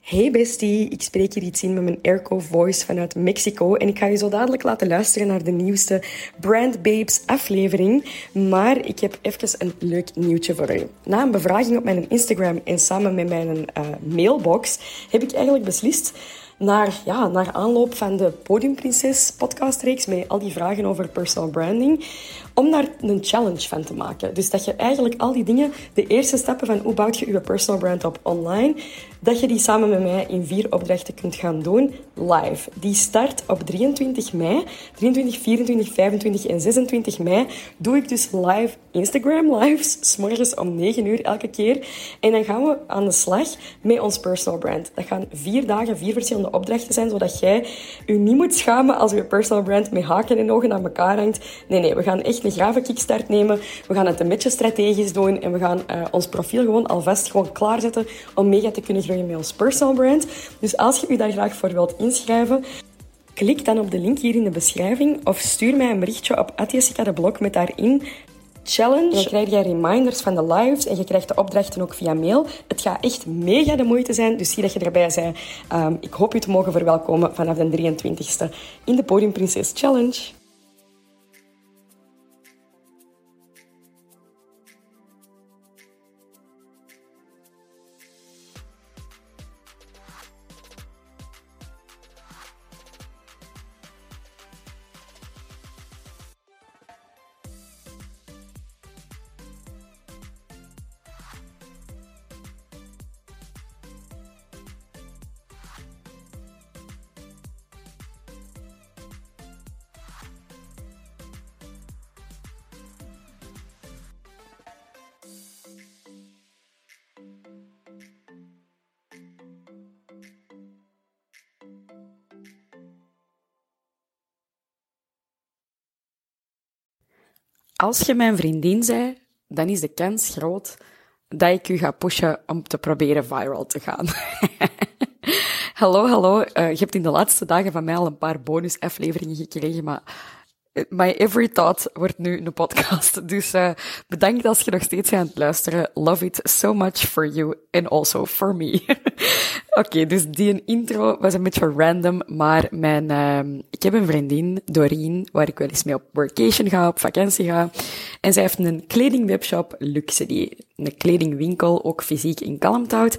Hey bestie, ik spreek hier iets in met mijn airco voice vanuit Mexico en ik ga je zo dadelijk laten luisteren naar de nieuwste Brand Babes aflevering. Maar ik heb even een leuk nieuwtje voor u. Na een bevraging op mijn Instagram en samen met mijn mailbox heb ik eigenlijk beslist naar aanloop van de Podiumprinses podcastreeks met al die vragen over personal branding, om daar een challenge van te maken. Dus dat je eigenlijk al die dingen, de eerste stappen van hoe bouw je je personal brand op online, dat je die samen met mij in 4 opdrachten kunt gaan doen, live. Die start op 23 mei, 23, 24, 25 en 26 mei, doe ik dus live Instagram lives, 's morgens om 9 uur elke keer. En dan gaan we aan de slag met ons personal brand. Dat gaan 4 dagen, 4 verschillende opdrachten zijn, zodat jij je niet moet schamen als je personal brand met haken en ogen aan elkaar hangt. Nee, we gaan echt een grave kickstart nemen. We gaan het een beetje strategisch doen en we gaan ons profiel alvast klaarzetten om mega te kunnen groeien met ons personal brand. Dus als je je daar graag voor wilt inschrijven, klik dan op de link hier in de beschrijving of stuur mij een berichtje op @jessicadeblock met daarin challenge. Dan krijg je reminders van de lives en je krijgt de opdrachten ook via mail. Het gaat echt mega de moeite zijn, dus zie dat je erbij bent. Ik hoop je te mogen verwelkomen vanaf de 23e in de Podiumprinses Challenge. Als je mijn vriendin bent, dan is de kans groot dat ik u ga pushen om te proberen viral te gaan. Hallo. Je hebt in de laatste dagen van mij al een paar bonusafleveringen gekregen, maar my every thought wordt nu een podcast. Dus bedankt als je nog steeds aan het luisteren. Love it so much for you and also for me. Oké, dus die intro was een beetje random, maar ik heb een vriendin, Dorien, waar ik wel eens mee op workation ga, op vakantie ga. En zij heeft een kledingwebshop, Luxury, een kledingwinkel, ook fysiek in Kalmthout.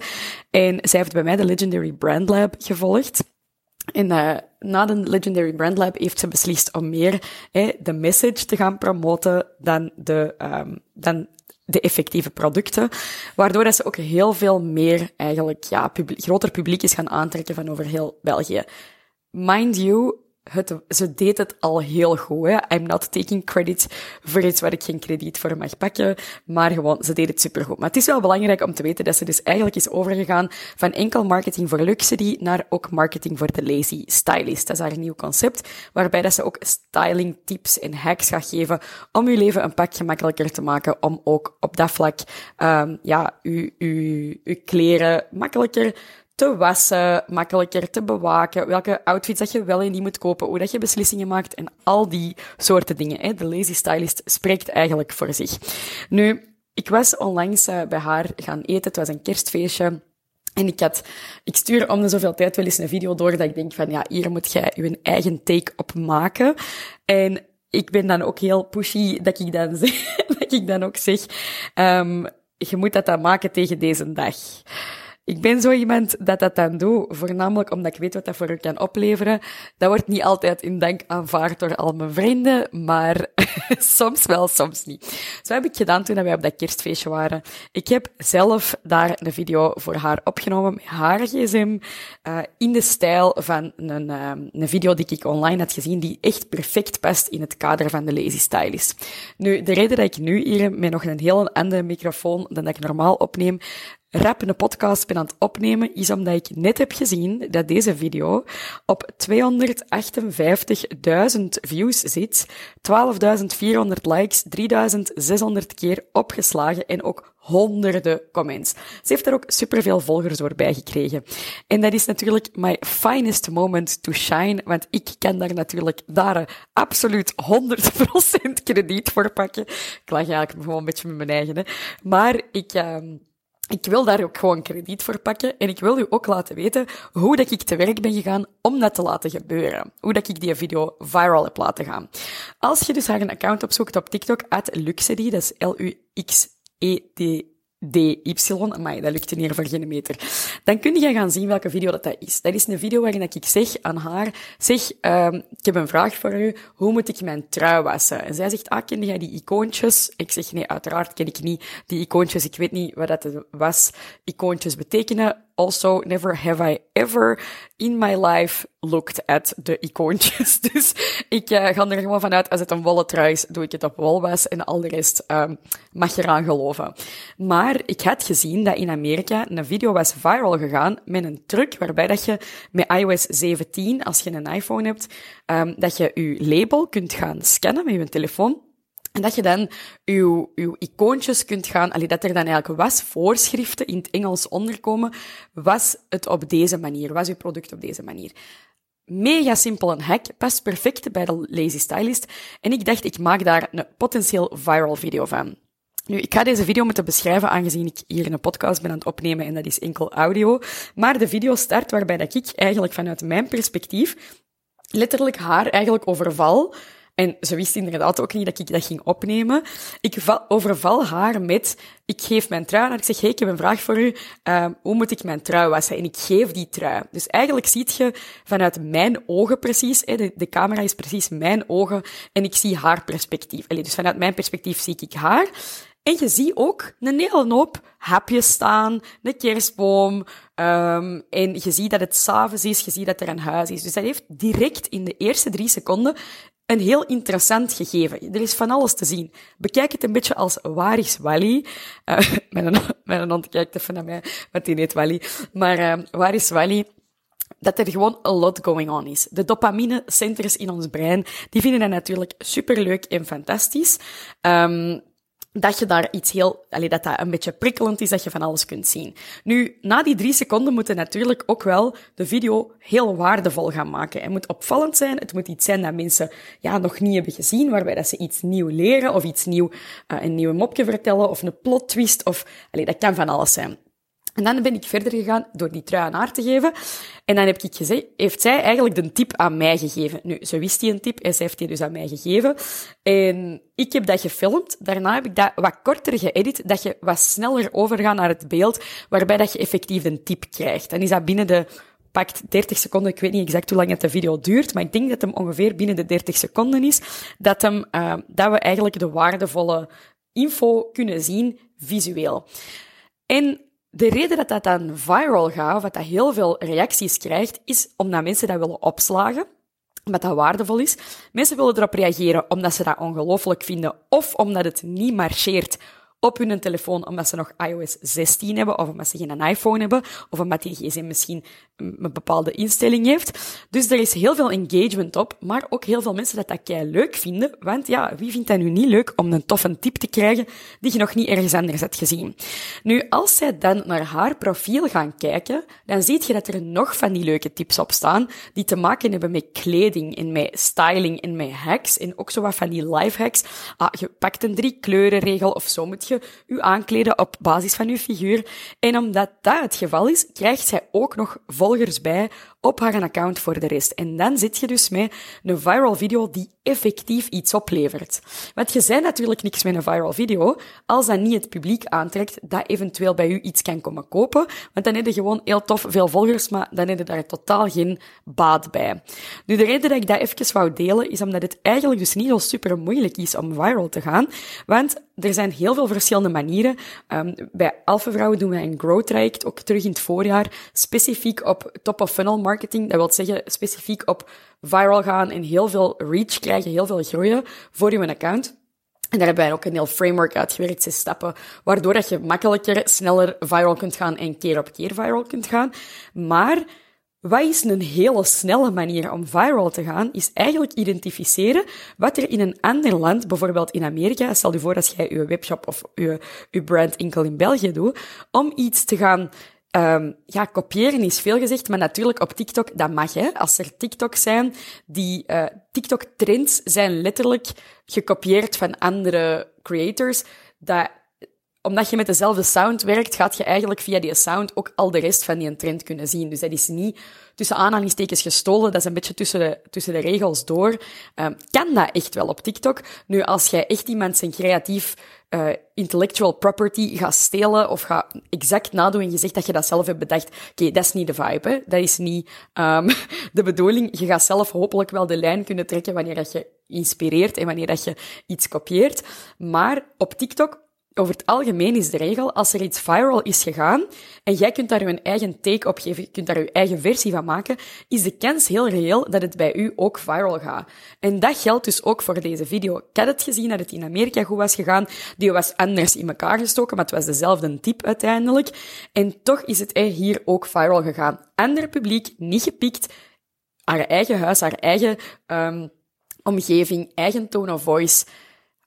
En zij heeft bij mij de Legendary Brand Lab gevolgd. En na de Legendary Brand Lab heeft ze beslist om meer de message te gaan promoten dan de effectieve producten, waardoor dat ze ook heel veel meer eigenlijk groter publiek is gaan aantrekken van over heel België. Mind you, ze deed het al heel goed. Hè? I'm not taking credit voor iets waar ik geen krediet voor mag pakken, maar gewoon, ze deed het supergoed. Maar het is wel belangrijk om te weten dat ze dus eigenlijk is overgegaan van enkel marketing voor luxury naar ook marketing voor de lazy stylist. Dat is haar nieuw concept, waarbij dat ze ook styling tips en hacks gaat geven om uw leven een pak gemakkelijker te maken, om ook op dat vlak uw kleren makkelijker te wassen, makkelijker te bewaken, welke outfits dat je wel en niet moet kopen, hoe dat je beslissingen maakt en al die soorten dingen. De lazy stylist spreekt eigenlijk voor zich. Nu, ik was onlangs bij haar gaan eten, het was een kerstfeestje. En ik stuur om de zoveel tijd wel eens een video door dat ik denk van ja, hier moet jij je eigen take op maken. En ik ben dan ook heel pushy dat ik dan zeg, je moet dat maken tegen deze dag. Ik ben zo iemand dat dan doet, voornamelijk omdat ik weet wat dat voor u kan opleveren. Dat wordt niet altijd in dank aanvaard door al mijn vrienden, maar soms wel, soms niet. Zo heb ik gedaan toen wij op dat kerstfeestje waren. Ik heb zelf daar een video voor haar opgenomen met haar gsm, in de stijl van een video die ik online had gezien, die echt perfect past in het kader van de Lazy Stylist. Nu, de reden dat ik nu hier met nog een heel andere microfoon dan dat ik normaal opneem, rap een podcast ben aan het opnemen, is omdat ik net heb gezien dat deze video op 258.000 views zit, 12.400 likes, 3.600 keer opgeslagen en ook honderden comments. Ze heeft daar ook superveel volgers door bijgekregen. En dat is natuurlijk my finest moment to shine, want ik kan daar natuurlijk absoluut 100% krediet voor pakken. Ik lag eigenlijk gewoon een beetje met mijn eigen, hè. Maar ik Ik wil daar ook gewoon krediet voor pakken en ik wil u ook laten weten hoe dat ik te werk ben gegaan om dat te laten gebeuren. Hoe dat ik die video viral heb laten gaan. Als je dus haar een account opzoekt op TikTok, @luxedy, dat is Luxedy, amai, dat lukt hier voor geen meter. Dan kun je gaan zien welke video dat is. Dat is een video waarin ik zeg aan haar, ik heb een vraag voor u, hoe moet ik mijn trui wassen? En zij zegt, ken jij die icoontjes? Ik zeg, nee, uiteraard ken ik niet die icoontjes, ik weet niet wat dat was icoontjes betekenen. Also, never have I ever in my life looked at the icoontjes. Dus ik ga er gewoon vanuit, als het een wollen trui is, doe ik het op wolwas en al de rest mag je eraan geloven. Maar ik had gezien dat in Amerika een video was viral gegaan met een truc waarbij dat je met iOS 17, als je een iPhone hebt, dat je je label kunt gaan scannen met je telefoon. En dat je dan uw icoontjes kunt gaan, dat er dan eigenlijk wasvoorschriften in het Engels onderkomen, was het op deze manier, was uw product op deze manier. Mega simpel een hack, past perfect bij de Lazy Stylist. En ik dacht, ik maak daar een potentieel viral video van. Nu, ik ga deze video moeten beschrijven, aangezien ik hier een podcast ben aan het opnemen en dat is enkel audio. Maar de video start waarbij dat ik eigenlijk vanuit mijn perspectief letterlijk haar eigenlijk overval. En ze wist inderdaad ook niet dat ik dat ging opnemen. Ik overval haar met, ik geef mijn trui aan. Ik zeg, hey, ik heb een vraag voor u. Hoe moet ik mijn trui wassen? En ik geef die trui. Dus eigenlijk zie je vanuit mijn ogen precies, de camera is precies mijn ogen, en ik zie haar perspectief. Dus vanuit mijn perspectief zie ik haar. En je ziet ook een hele hoop hapjes staan, een kerstboom. En je ziet dat het 's avonds is, je ziet dat er een huis is. Dus dat heeft direct in de eerste 3 seconden... een heel interessant gegeven. Er is van alles te zien. Bekijk het een beetje als waar is Wally? Mijn hond kijkt even naar mij, want die heet Wally. Maar waar is Wally? Dat er gewoon a lot going on is. De dopaminecenters in ons brein, die vinden dat natuurlijk superleuk en fantastisch. Dat je daar iets heel, dat dat een beetje prikkelend is, dat je van alles kunt zien. Nu, na die 3 seconden moet je natuurlijk ook wel de video heel waardevol gaan maken. Het moet opvallend zijn, het moet iets zijn dat mensen nog niet hebben gezien, waarbij dat ze iets nieuw leren of iets nieuw, een nieuwe mopje vertellen of een plot twist of, dat kan van alles zijn. En dan ben ik verder gegaan door die trui aan haar te geven. En dan heb ik gezegd, heeft zij eigenlijk de tip aan mij gegeven. Nu, ze wist die een tip en ze heeft die dus aan mij gegeven. En ik heb dat gefilmd. Daarna heb ik dat wat korter geëdit, dat je wat sneller overgaat naar het beeld, waarbij dat je effectief de tip krijgt. Dan is dat binnen de, pakt 30 seconden, ik weet niet exact hoe lang dat de video duurt, maar ik denk dat hem ongeveer binnen de 30 seconden is, dat we eigenlijk de waardevolle info kunnen zien, visueel. En de reden dat dat dan viral gaat, of dat dat heel veel reacties krijgt, is omdat mensen dat willen opslagen, omdat dat waardevol is. Mensen willen erop reageren omdat ze dat ongelooflijk vinden, of omdat het niet marcheert op hun telefoon, omdat ze nog iOS 16 hebben, of omdat ze geen iPhone hebben, of omdat die gsm misschien een bepaalde instelling heeft. Dus er is heel veel engagement op, maar ook heel veel mensen dat dat kei leuk vinden, want wie vindt dat nu niet leuk om een toffe tip te krijgen die je nog niet ergens anders hebt gezien? Nu, als zij dan naar haar profiel gaan kijken, dan zie je dat er nog van die leuke tips op staan, die te maken hebben met kleding en met styling en met hacks, en ook zo wat van die lifehacks. Je pakt een 3-kleurenregel of zo moet je aankleden op basis van je figuur. En omdat dat het geval is, krijgt zij ook nog volgers bij op haar account voor de rest. En dan zit je dus met een viral video die effectief iets oplevert. Want je zei natuurlijk niks met een viral video als dat niet het publiek aantrekt dat eventueel bij u iets kan komen kopen. Want dan heb je gewoon heel tof veel volgers, maar dan heb je daar totaal geen baat bij. Nu, de reden dat ik dat even wou delen is omdat het eigenlijk dus niet zo super moeilijk is om viral te gaan. Want er zijn heel veel verschillende manieren. Bij Alpha Vrouwen doen wij een growth traject, ook terug in het voorjaar, specifiek op top-of-funnel marketing. Dat wil zeggen, specifiek op viral gaan en heel veel reach krijgen, heel veel groeien voor uw account. En daar hebben wij ook een heel framework uitgewerkt, 6 stappen, waardoor dat je makkelijker, sneller viral kunt gaan en keer op keer viral kunt gaan. Maar wat is een hele snelle manier om viral te gaan, is eigenlijk identificeren wat er in een ander land, bijvoorbeeld in Amerika, stel je voor als jij je webshop of je brand enkel in België doet, om iets te gaan kopiëren is veel gezegd, maar natuurlijk op TikTok, dat mag, hè. Als er TikToks zijn, die TikTok-trends zijn letterlijk gekopieerd van andere creators, dat omdat je met dezelfde sound werkt, gaat je eigenlijk via die sound ook al de rest van die trend kunnen zien. Dus dat is niet tussen aanhalingstekens gestolen, dat is een beetje tussen de regels door. Kan dat echt wel op TikTok? Nu, als jij echt iemand zijn creatief intellectual property gaat stelen of gaat exact nadoen en je zegt dat je dat zelf hebt bedacht, oké, dat is niet de vibe, hè? Dat is niet de bedoeling. Je gaat zelf hopelijk wel de lijn kunnen trekken wanneer dat je inspireert en wanneer dat je iets kopieert. Maar op TikTok, over het algemeen is de regel, als er iets viral is gegaan en jij kunt daar je eigen take op geven, je kunt daar je eigen versie van maken, is de kans heel reëel dat het bij u ook viral gaat. En dat geldt dus ook voor deze video. Ik had het gezien dat het in Amerika goed was gegaan, die was anders in elkaar gestoken, maar het was dezelfde type uiteindelijk. En toch is het hier ook viral gegaan. Ander publiek, niet gepikt, haar eigen huis, haar eigen omgeving, eigen tone of voice,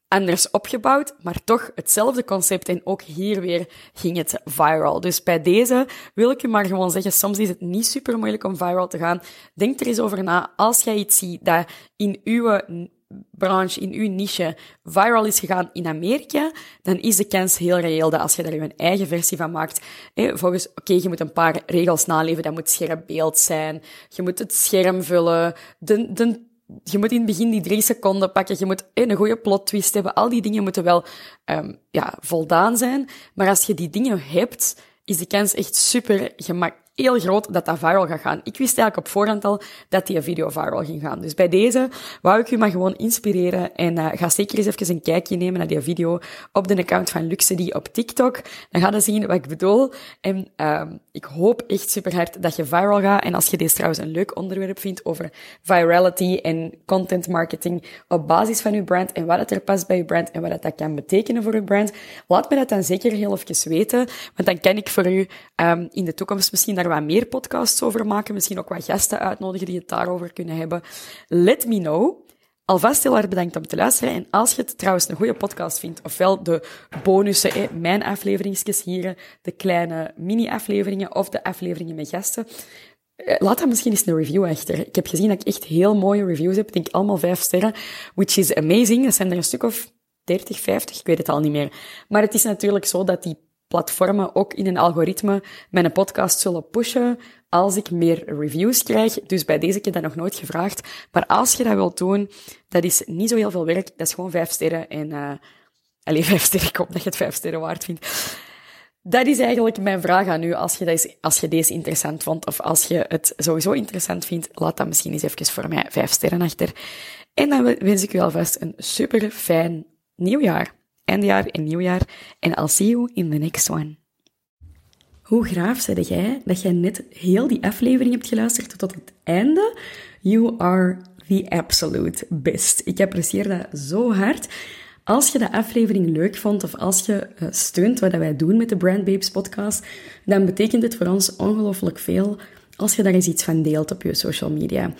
anders opgebouwd, maar toch hetzelfde concept en ook hier weer ging het viral. Dus bij deze wil ik u maar gewoon zeggen, soms is het niet super moeilijk om viral te gaan. Denk er eens over na, als jij iets ziet dat in uw branche, in uw niche viral is gegaan in Amerika, dan is de kans heel reëel dat als je daar je eigen versie van maakt, volgens, je moet een paar regels naleven, dat moet scherp beeld zijn, je moet het scherm vullen, je moet in het begin die 3 seconden pakken, je moet een goede plot twist hebben. Al die dingen moeten wel voldaan zijn. Maar als je die dingen hebt, is de kans echt super heel groot dat dat viral gaat gaan. Ik wist eigenlijk op voorhand al dat die video viral ging gaan. Dus bij deze wou ik u maar gewoon inspireren. En ga zeker eens even een kijkje nemen naar die video op de account van Luxedy op TikTok. Dan ga je zien wat ik bedoel. En ik hoop echt super hard dat je viral gaat. En als je deze trouwens een leuk onderwerp vindt over virality en content marketing op basis van je brand en wat het er past bij je brand en wat dat kan betekenen voor je brand, laat me dat dan zeker heel even weten. Want dan kan ik voor u in de toekomst misschien daar wat meer podcasts over maken, misschien ook wat gasten uitnodigen die het daarover kunnen hebben. Let me know. Alvast heel erg bedankt om te luisteren. En als je het trouwens een goede podcast vindt, ofwel de bonussen, mijn afleveringsjes hier, de kleine mini-afleveringen of de afleveringen met gasten, laat daar misschien eens een review achter. Ik heb gezien dat ik echt heel mooie reviews heb. Ik denk allemaal 5 sterren, which is amazing. Dat zijn er een stuk of 30, 50, ik weet het al niet meer. Maar het is natuurlijk zo dat die platformen ook in een algoritme mijn podcast zullen pushen als ik meer reviews krijg. Dus bij deze keer dat nog nooit gevraagd. Maar als je dat wilt doen, dat is niet zo heel veel werk. Dat is gewoon 5 sterren. En, 5 sterren, ik hoop dat je het 5 sterren waard vindt. Dat is eigenlijk mijn vraag aan u. Als je deze interessant vond, of als je het sowieso interessant vindt, laat dat misschien eens even voor mij 5 sterren achter. En dan wens ik u alvast een super fijn nieuwjaar. Eindjaar en nieuwjaar. En I'll see you in the next one. Hoe graaf zei jij dat jij net heel die aflevering hebt geluisterd tot het einde? You are the absolute best. Ik apprecieer dat zo hard. Als je de aflevering leuk vond of als je steunt wat wij doen met de Brand Babes podcast, dan betekent dit voor ons ongelooflijk veel als je daar eens iets van deelt op je social media.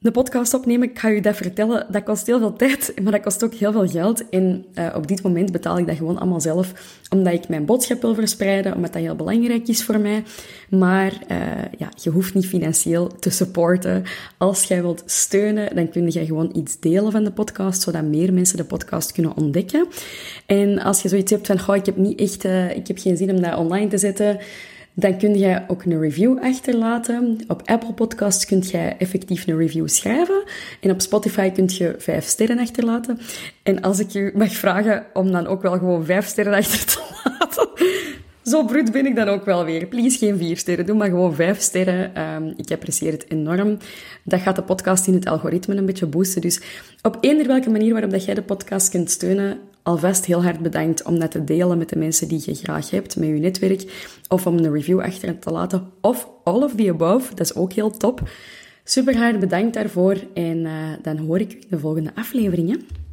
De podcast opnemen, ik ga u dat vertellen, dat kost heel veel tijd, maar dat kost ook heel veel geld. En op dit moment betaal ik dat gewoon allemaal zelf, omdat ik mijn boodschap wil verspreiden, omdat dat heel belangrijk is voor mij. Maar je hoeft niet financieel te supporten. Als jij wilt steunen, dan kun je gewoon iets delen van de podcast, zodat meer mensen de podcast kunnen ontdekken. En als je zoiets hebt van, ik heb geen zin om dat online te zetten, dan kun jij ook een review achterlaten. Op Apple Podcasts kun jij effectief een review schrijven. En op Spotify kun je 5 sterren achterlaten. En als ik je mag vragen om dan ook wel gewoon 5 sterren achter te laten. Zo bruut ben ik dan ook wel weer. Please, geen 4 sterren. Doe maar gewoon 5 sterren. Ik apprecieer het enorm. Dat gaat de podcast in het algoritme een beetje boosten. Dus op eender welke manier waarop jij de podcast kunt steunen, alvast heel hard bedankt om dat te delen met de mensen die je graag hebt, met je netwerk, of om een review achter te laten, of all of the above, dat is ook heel top. Super hard bedankt daarvoor en dan hoor ik u in de volgende afleveringen.